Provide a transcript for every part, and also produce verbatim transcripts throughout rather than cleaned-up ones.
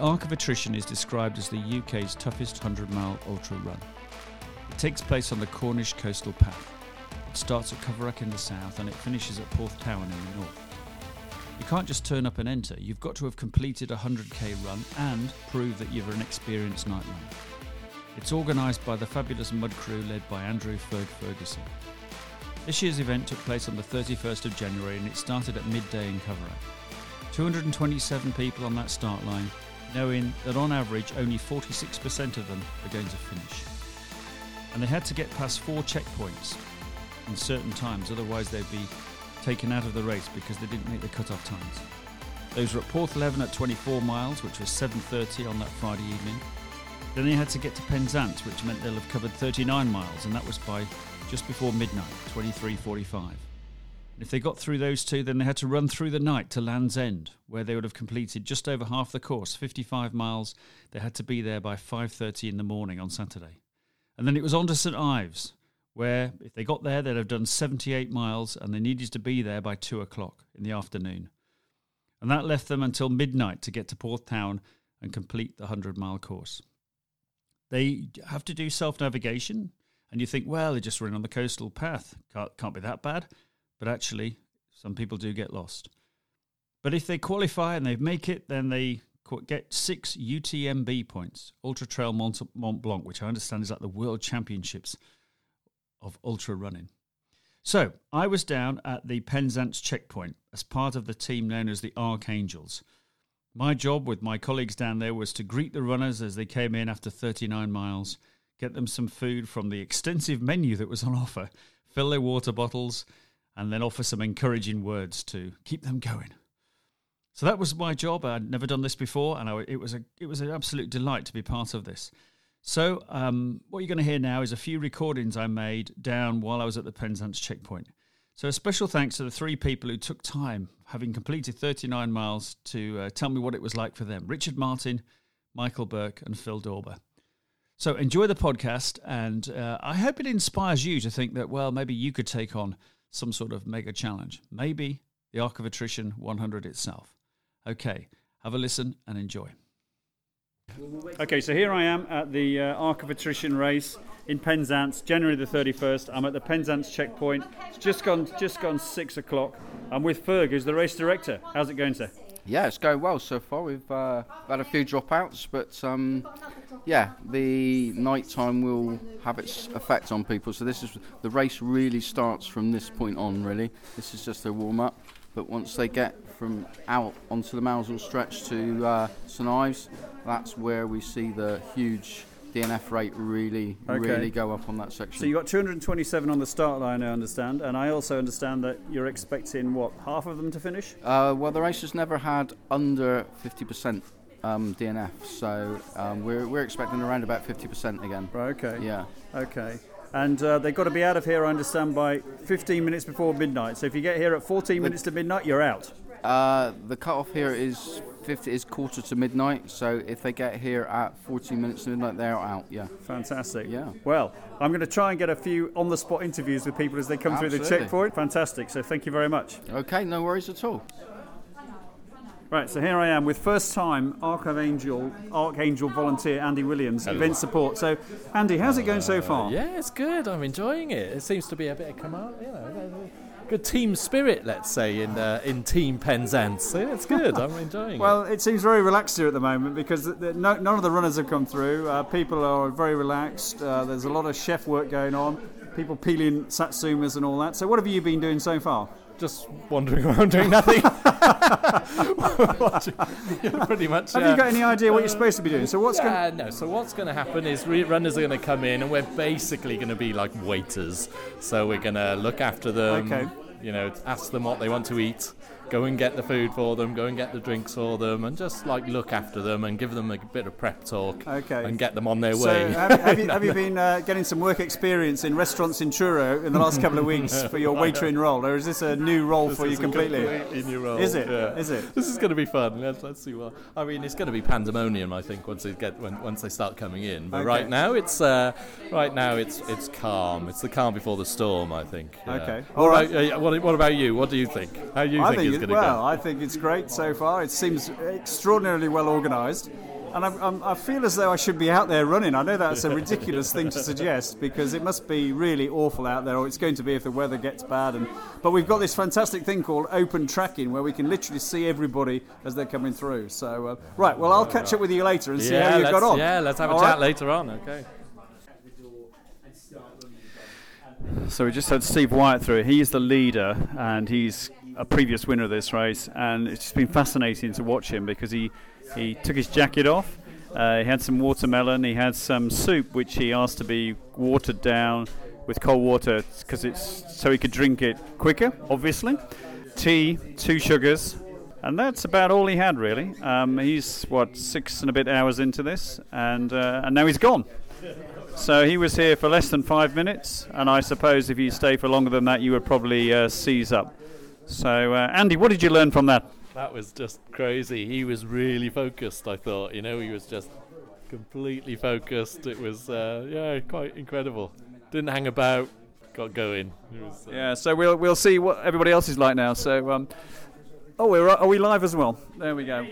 Arc of Attrition is described as the U K's toughest hundred-mile ultra run. It takes place on the Cornish coastal path. It starts at Coverack in the south and it finishes at Porthtowan in the north. You can't just turn up and enter, you've got to have completed a hundred k run and prove that you're an experienced night runner. It's organised by the fabulous mud crew led by Andrew Ferg Ferguson. This year's event took place on the thirty-first of January and it started at midday in Coverack. two hundred twenty-seven people on that start line, knowing that on average only forty-six percent of them are going to finish. And they had to get past four checkpoints in certain times, otherwise they'd be taken out of the race because they didn't make the cut-off times. Those were at Porthleven at twenty-four miles, which was seven thirty on that Friday evening. Then they had to get to Penzance, which meant they'll have covered thirty-nine miles, and that was by just before midnight, twenty-three forty-five. And if they got through those two, then they had to run through the night to Land's End, where they would have completed just over half the course, fifty-five miles. They had to be there by five thirty in the morning on Saturday. And then it was on to St Ives, where if they got there, they'd have done seventy-eight miles, and they needed to be there by two o'clock in the afternoon. And that left them until midnight to get to Porthtown and complete the hundred-mile course. They have to do self-navigation, and you think, well, they're just running on the coastal path. Can't, can't be that bad. But actually, some people do get lost. But if they qualify and they make it, then they get six U T M B points, Ultra Trail Mont, Mont Blanc, which I understand is like the World Championships of ultra running. So I was down at the Penzance checkpoint as part of the team known as the Archangels. My job with my colleagues down there was to greet the runners as they came in after thirty-nine miles, get them some food from the extensive menu that was on offer, fill their water bottles, and then offer some encouraging words to keep them going. So that was my job. I'd never done this before, and I, it was a it was an absolute delight to be part of this. So um, what you're going to hear now is a few recordings I made down while I was at the Penzance checkpoint. So a special thanks to the three people who took time, having completed thirty-nine miles, to uh, tell me what it was like for them. Richard Martin, Michael Burke and Phil Dorber. So enjoy the podcast, and uh, I hope it inspires you to think that, well, maybe you could take on some sort of mega challenge. Maybe the Arc of Attrition one hundred itself. Okay, have a listen and enjoy. Okay, so here I am at the uh, Arc of Attrition race in Penzance, January the thirty-first. I'm at the Penzance checkpoint. It's just gone, just gone six o'clock. I'm with Ferg, who's the race director. How's it going, sir? Yeah, it's going well so far. We've uh, had a few dropouts, but um, yeah, the night time will have its effect on people. So this is the race really starts from this point on. Really, this is just a warm up. But once they get from out onto the Mousel stretch to uh, St Ives, that's where we see the huge D N F rate really, okay. really go up on that section. So you got two hundred twenty-seven on the start line, I understand, and I also understand that you're expecting, what, half of them to finish? Uh, well, the race has never had under fifty percent um, D N F, so um, we're we're expecting around about fifty percent again. Right, okay. Yeah. Okay. And uh, they've got to be out of here, I understand, by fifteen minutes before midnight. So if you get here at fourteen minutes to midnight, you're out. Uh, the cut-off here is fifty is quarter to midnight. So if they get here at fourteen minutes to midnight, they're out, yeah. Fantastic. Yeah. Well, I'm going to try and get a few on-the-spot interviews with people as they come Absolutely. through the checkpoint. Fantastic. So thank you very much. Okay, no worries at all. Right, so here I am with first-time Archangel Archangel volunteer Andy Williams, Hello. event support. So, Andy, how's it going uh, so far? Yeah, it's good. I'm enjoying it. It seems to be a bit of come out, you know, good team spirit, let's say, in uh, in Team Penzance. So yeah, it's good. I'm enjoying it. Well, it seems very relaxed here at the moment because no, none of the runners have come through. Uh, people are very relaxed. Uh, there's a lot of chef work going on. People peeling satsumas and all that. So, what have you been doing so far? Just wandering around doing nothing. yeah, pretty much. Have yeah. you got any idea what you're supposed to be doing? So what's yeah, going? No. So what's going to happen is re- runners are going to come in, and we're basically going to be like waiters. So we're going to look after them. Okay. You know, ask them what they want to eat. Go and get the food for them. Go and get the drinks for them, and just like look after them and give them a bit of prep talk. Okay. And get them on their so way. So have, have you have you been uh, getting some work experience in restaurants in Truro in the last couple of weeks for your waitering role, or is this a new role this for you completely? Completely new role. Is it? Yeah. Is it? This is going to be fun. Let's, let's see what. I mean, it's going to be pandemonium, I think, once they get when, once they start coming in. But okay. right now it's uh, right now it's it's calm. It's the calm before the storm, I think. Yeah. Okay. All right. What, uh, what, what about you? What do you think? How do you I think? think Well, go. I think it's great so far. It seems extraordinarily well organised. And I, I'm, I feel as though I should be out there running. I know that's a ridiculous thing to suggest, because it must be really awful out there, or it's going to be if the weather gets bad. And but we've got this fantastic thing called open tracking, where we can literally see everybody as they're coming through. So uh, right, well, I'll catch up with you later and see yeah, how you got on. Yeah, let's have a All chat right? later on. Okay. So we just had Steve Wyatt through. He is the leader, and he's a previous winner of this race, and it's just been fascinating to watch him, because he, he took his jacket off, uh, he had some watermelon, he had some soup which he asked to be watered down with cold water, because it's so he could drink it quicker, obviously. Tea, two sugars, and that's about all he had really. Um, he's what, six and a bit hours into this, and uh, and now he's gone. So he was here for less than five minutes, and I suppose if you stay for longer than that, you would probably uh, seize up. So, uh, Andy, what did you learn from that? That was just crazy. He was really focused, I thought. You know, he was just completely focused. It was, uh, yeah, quite incredible. Didn't hang about, got going. It was, uh, yeah, so we'll we'll see what everybody else is like now. So, um, oh, we're, are we live as well? There we go.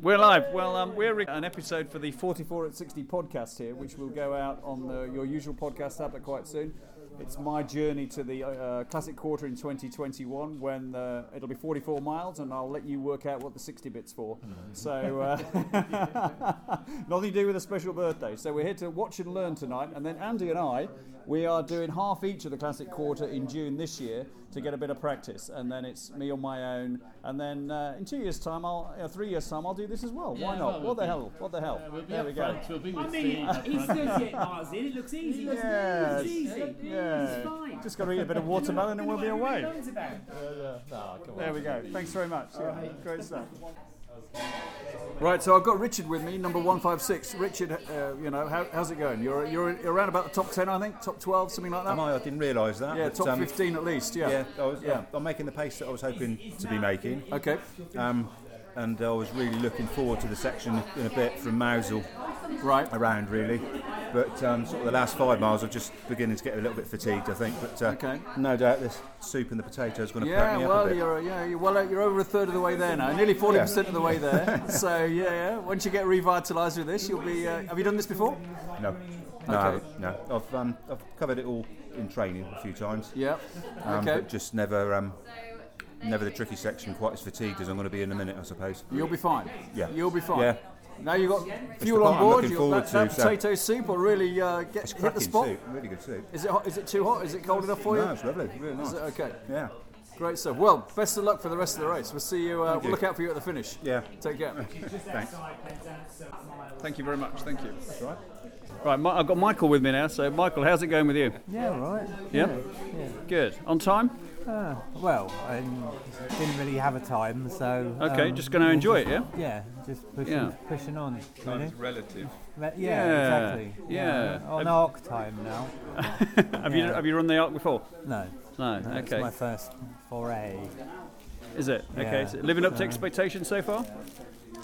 We're live. Well, um, we're rec- an episode for the forty-four at sixty podcast here, which will go out on the, your usual podcast app quite soon. It's my journey to the uh, Classic Quarter in twenty twenty-one, when uh, it'll be forty-four miles, and I'll let you work out what the sixty bit's for. Mm. So, uh, nothing to do with a special birthday. So we're here to watch and learn tonight, and then Andy and I, we are doing half each of the Classic Quarter in June this year to get a bit of practice, and then it's me on my own, and then uh, in two years' time, I'll, uh, three years' time, I'll do this as well. Yeah, Why not? Well, we'll what the be, hell? What the hell? Yeah, we'll there we go. We'll be I mean, he says it, Mars, it looks easy. Yes. It looks easy. Yeah. Yeah. Just got to eat a bit of watermelon and we'll be away. There we go. Thanks very much. Yeah. Great stuff. Right, so I've got Richard with me, number one fifty-six. Richard, uh, you know, how, how's it going? You're you're around about the top ten, I think, top twelve, something like that. Am I? I didn't realise that. Yeah, top um, fifteen at least. Yeah. Yeah, I was, yeah. I'm making the pace that I was hoping to be making. Okay. Um, and I was really looking forward to the section in a bit from Mousel. Right. Around really, but um, sort of the last five miles, I'm just beginning to get a little bit fatigued, I think. But uh, okay. No doubt this soup and the potato is going to yeah, pack me well, up a bit. You're, yeah, you're well, you're over a third of the way there now, nearly forty yeah. percent of the way there. So yeah, yeah, once you get revitalised with this, you'll be. Uh, have you done this before? No, no, okay. no. I've um, I've covered it all in training a few times. Yeah. Um, okay. But just never. Um, Never the tricky section, quite as fatigued as I'm going to be in a minute, I suppose. You'll be fine. Yeah. You'll be fine. Yeah. Now you've got it's fuel on board. You've got that, that to, potato so soup will really uh, get it's hit the spot. Soup. Really good soup. Is it hot? Is it too hot? Is it cold enough for you? No, it's lovely. Really nice. Is it okay? Yeah. Great stuff. Well, best of luck for the rest of the race. We'll see you. Uh, we'll you. Look out for you at the finish. Yeah. Take care. Thanks. Thank you very much. Thank you. That's all right. Right, my, I've got Michael with me now. So, Michael, how's it going with you? Yeah, all right. Yeah. yeah. yeah. Good. On time. Uh, well, I didn't really have a time, so... Okay, um, just going to enjoy just, it, yeah? Yeah, just pushing, yeah. pushing on. Time's relative. Re- yeah, yeah, exactly. Yeah. yeah. On have Arc time now. have yeah. you Have you run the Arc before? No. No, no okay. It's my first foray. Is it? Yeah. Okay, so living up so. to expectations so far?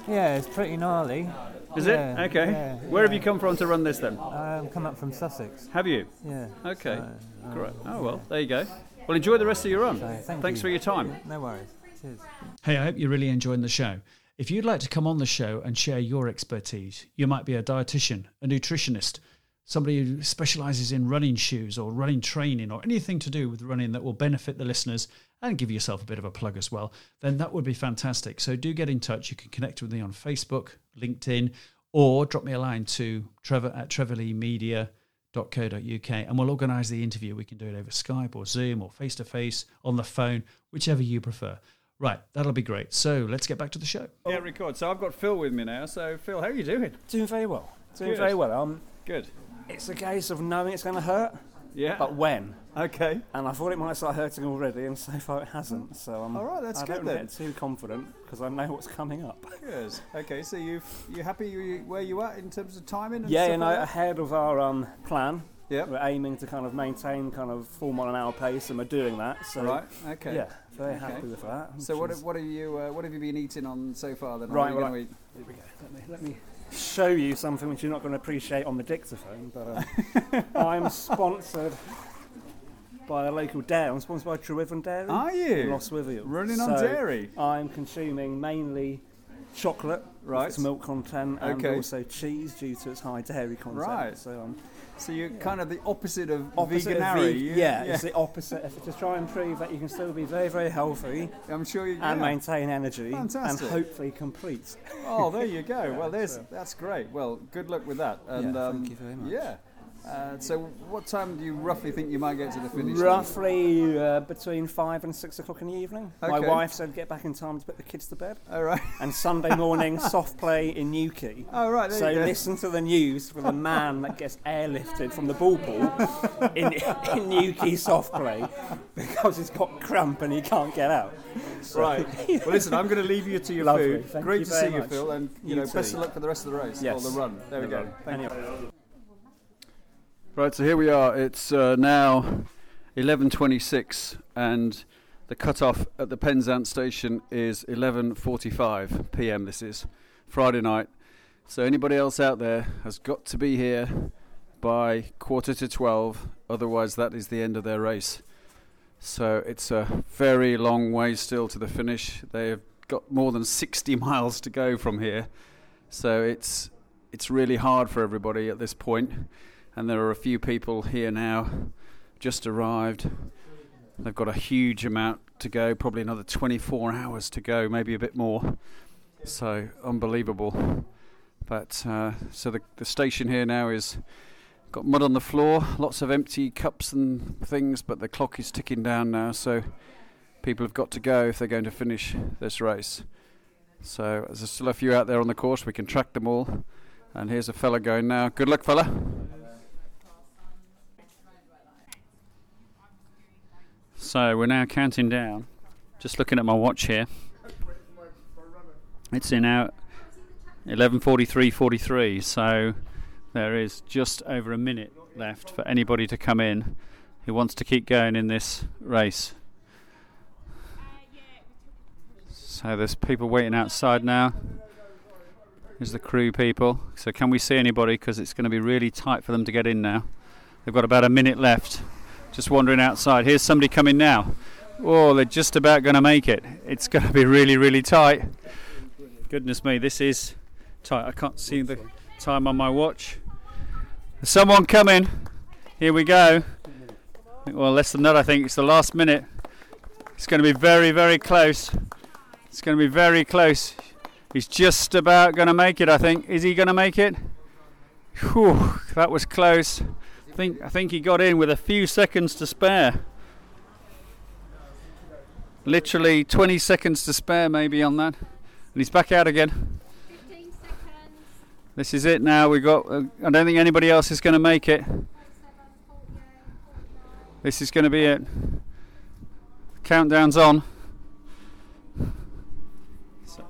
Yeah, it's pretty gnarly. Is yeah, it? Okay. Yeah, Where yeah. have you come from to run this then? I've um, come up from Sussex. Have you? Yeah. Okay, so, um, great. Oh, well, yeah. there you go. Well, enjoy the rest of your run. So, thank Thanks you. for your time. No worries. Cheers. Hey, I hope you're really enjoying the show. If you'd like to come on the show and share your expertise, you might be a dietitian, a nutritionist, somebody who specialises in running shoes or running training or anything to do with running that will benefit the listeners and give yourself a bit of a plug as well, then that would be fantastic. So do get in touch. You can connect with me on Facebook, LinkedIn, or drop me a line to Trevor at Trevor Lee Media. dot co dot uk, and we'll organise the interview. We can do it over Skype or Zoom or face-to-face on the phone, whichever you prefer. Right, that'll be great. So let's get back to the show. Yeah, record. So I've got Phil with me now. So, Phil, how are you doing? Doing very well. Doing Good. very well. Um, Good. It's a case of knowing it's going to hurt, yeah, but when. Okay. And I thought it might start hurting already, and so far it hasn't. So I'm, All right, that's I good don't then. get too confident because I know what's coming up. Good. Okay, so you you happy you, where you are in terms of timing? And yeah, you know, like ahead of our um, plan. Yeah. We're aiming to kind of maintain kind of four mile an hour pace, and we're doing that. So right. Okay. Yeah, very okay. happy with that. So what what are you uh, what have you been eating on so far then? Right. Well, right. Eat? Here we go. Let me let me. show you something which you're not going to appreciate on the dictaphone, but uh, I'm sponsored. By a local dairy. I'm sponsored by Truivin Dairy. Are you? In Los Running so on dairy. I'm consuming mainly chocolate right. with its milk content and okay. also cheese due to its high dairy content. Right. So, um, so you're yeah. kind of the opposite of opposite veganary. Of ve- yeah, yeah, it's the opposite. To try and prove that you can still be very, very healthy I'm sure you, and yeah. maintain energy Fantastic. and hopefully complete. Oh, there you go. yeah, well, there's so. that's great. Well, good luck with that. And, yeah, um, thank you very much. Yeah. Uh, so what time do you roughly think you might get to the finish line? Roughly uh, between five and six o'clock in the evening. Okay. My wife said get back in time to put the kids to bed. All right. And Sunday morning soft play in Newquay. All right. There so you go. Listen to the news for the man that gets airlifted from the ball pool in, in Newquay soft play because he's got cramp and he can't get out. So right. Well, listen, I'm going to leave you to your Lovely. food. Thank Great you to see much. you, Phil, and you, you know, too. best of luck for the rest of the race yes. or the run. There the we go. Run. Thank anyway. you. Right, so here we are. It's uh, now eleven twenty-six and the cut-off at the Penzance station is eleven forty-five p.m. This is Friday night. So anybody else out there has got to be here by quarter to twelve, otherwise that is the end of their race. So it's a very long way still to the finish. They have got more than sixty miles to go from here. So it's it's really hard for everybody at this point. And there are a few people here now, just arrived. They've got a huge amount to go, probably another twenty-four hours to go, maybe a bit more. So unbelievable. But uh, so the, the station here now is got mud on the floor, lots of empty cups and things, but the clock is ticking down now. So people have got to go if they're going to finish this race. So there's still a few out there on the course. We can track them all. And here's a fella going now. Good luck, fella. So we're now counting down, just looking at my watch here, it's in out eleven forty-three forty-three, so there is just over a minute left for anybody to come in who wants to keep going in this race. So there's people waiting outside now, there's the crew people, so can we see anybody, because it's going to be really tight for them to get in now. They've got about a minute left. Just wandering outside. Here's somebody coming now. Oh, they're just about going to make it. It's going to be really, really tight. Goodness me, this is tight. I can't see the time on my watch. There's someone coming. Here we go. Well, less than that, I think. It's the last minute. It's going to be very, very close. It's going to be very close. He's just about going to make it, I think. Is he going to make it? Whew, that was close. I think, I think he got in with a few seconds to spare. Literally twenty seconds to spare maybe on that. And he's back out again. fifteen seconds. This is it now. We've got. Uh, I don't think anybody else is going to make it. This is going to be it. Countdown's on. So.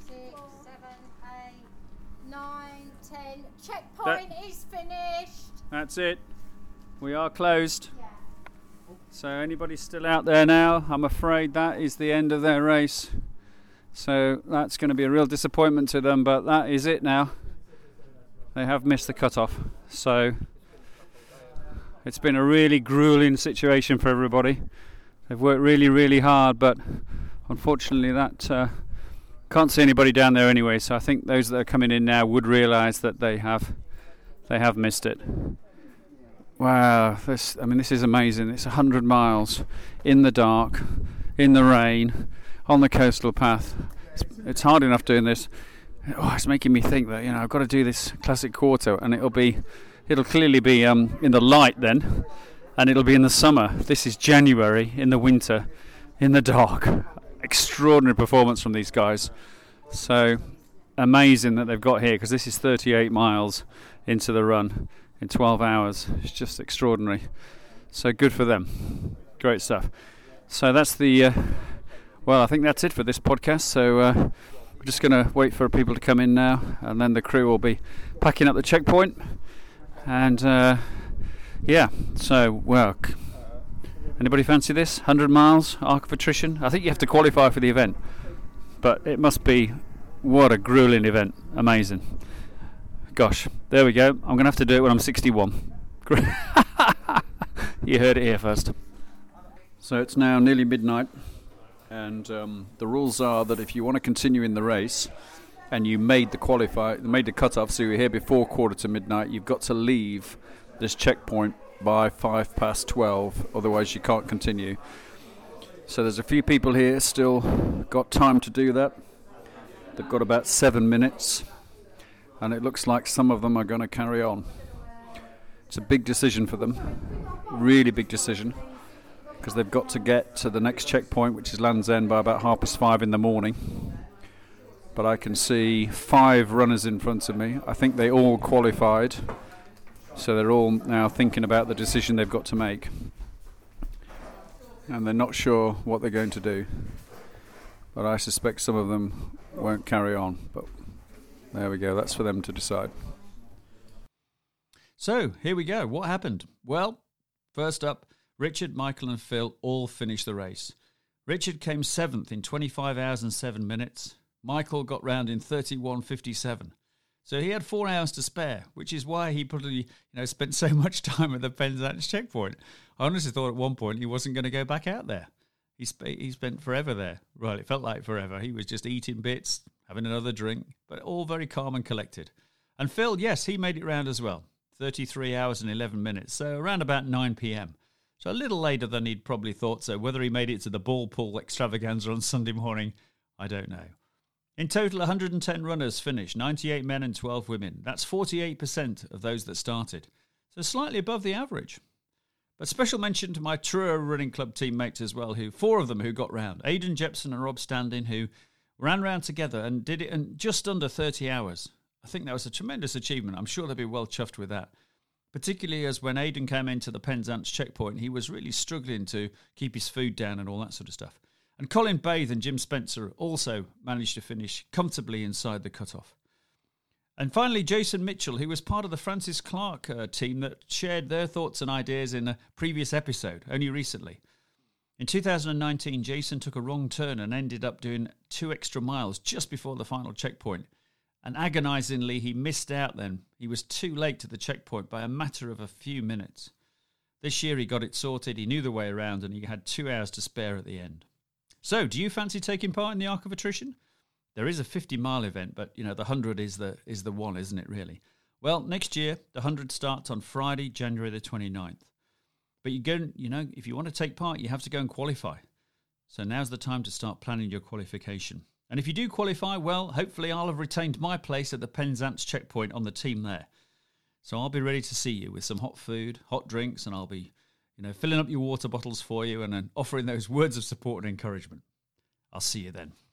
six, seven, eight, nine, ten. Checkpoint that is finished. That's it. We are closed. Yeah. So anybody still out there now, I'm afraid that is the end of their race. So that's going to be a real disappointment to them, but that is it now. They have missed the cutoff. So it's been a really grueling situation for everybody. They've worked really, really hard, but unfortunately that uh, can't see anybody down there anyway. So I think those that are coming in now would realise that they have they have missed it. Wow, this, I mean, this is amazing. It's one hundred miles in the dark, in the rain, on the coastal path. It's, it's hard enough doing this. Oh, it's making me think that, you know, I've got to do this classic quarter, and it'll be, it'll clearly be um, in the light then, and it'll be in the summer. This is January, in the winter, in the dark. Extraordinary performance from these guys. So amazing that they've got here, because this is thirty-eight miles into the run in twelve hours. It's just extraordinary. So good for them. Great stuff. So that's the uh, well, I think that's it for this podcast. So uh, we're just going to wait for people to come in now, and then the crew will be packing up the checkpoint. And uh, yeah, so well, anybody fancy this one hundred miles Arc of Attrition? I think you have to qualify for the event, but it must be, what a grueling event. Amazing. Gosh, there we go. I'm going to have to do it when I'm sixty-one. You heard it here first. So it's now nearly midnight, and um, the rules are that if you want to continue in the race, and you made the qualify, made the cutoff, so you were here before quarter to midnight, you've got to leave this checkpoint by five past twelve, otherwise you can't continue. So there's a few people here still got time to do that. They've got about seven minutes, and it looks like some of them are going to carry on. It's a big decision for them, really big decision, because they've got to get to the next checkpoint, which is Land's End, by about half past five in the morning. But I can see five runners in front of me. I think they all qualified, so they're all now thinking about the decision they've got to make, and they're not sure what they're going to do. But I suspect some of them won't carry on. But there we go, that's for them to decide. So here we go, what happened? Well, first up, Richard, Michael and Phil all finished the race. Richard came seventh in twenty-five hours and seven minutes. Michael got round in thirty-one fifty-seven. So he had four hours to spare, which is why he probably, you know, spent so much time at the Penzance checkpoint. I honestly thought at one point he wasn't going to go back out there. He, sp- he spent forever there. Right, it felt like forever. He was just eating bits, having another drink, but all very calm and collected. And Phil, yes, he made it round as well. thirty-three hours and eleven minutes, so around about nine p.m. So a little later than he'd probably thought, so whether he made it to the ball pool extravaganza on Sunday morning, I don't know. In total, one hundred ten runners finished, ninety-eight men and twelve women. That's forty-eight percent of those that started, so slightly above the average. But special mention to my Truro Running Club teammates as well, who four of them who got round, Aidan Jepson and Rob Standing, who ran round together and did it in just under thirty hours. I think that was a tremendous achievement. I'm sure they'll be well chuffed with that, particularly as when Aidan came into the Penzance checkpoint, he was really struggling to keep his food down and all that sort of stuff. And Colin Bathe and Jim Spencer also managed to finish comfortably inside the cutoff. And finally, Jason Mitchell, who was part of the Francis Clark uh, team that shared their thoughts and ideas in a previous episode, only recently. In two thousand nineteen, Jason took a wrong turn and ended up doing two extra miles just before the final checkpoint. And agonisingly, he missed out then. He was too late to the checkpoint by a matter of a few minutes. This year he got it sorted, he knew the way around, and he had two hours to spare at the end. So, do you fancy taking part in the Arc of Attrition? There is a fifty-mile event, but, you know, the one hundred is the is the one, isn't it, really? Well, next year, the one hundred starts on Friday, January the twenty-ninth. But, you go, you know, if you want to take part, you have to go and qualify. So now's the time to start planning your qualification. And if you do qualify, well, hopefully I'll have retained my place at the Penzance checkpoint on the team there. So I'll be ready to see you with some hot food, hot drinks, and I'll be... you know, filling up your water bottles for you and then offering those words of support and encouragement. I'll see you then.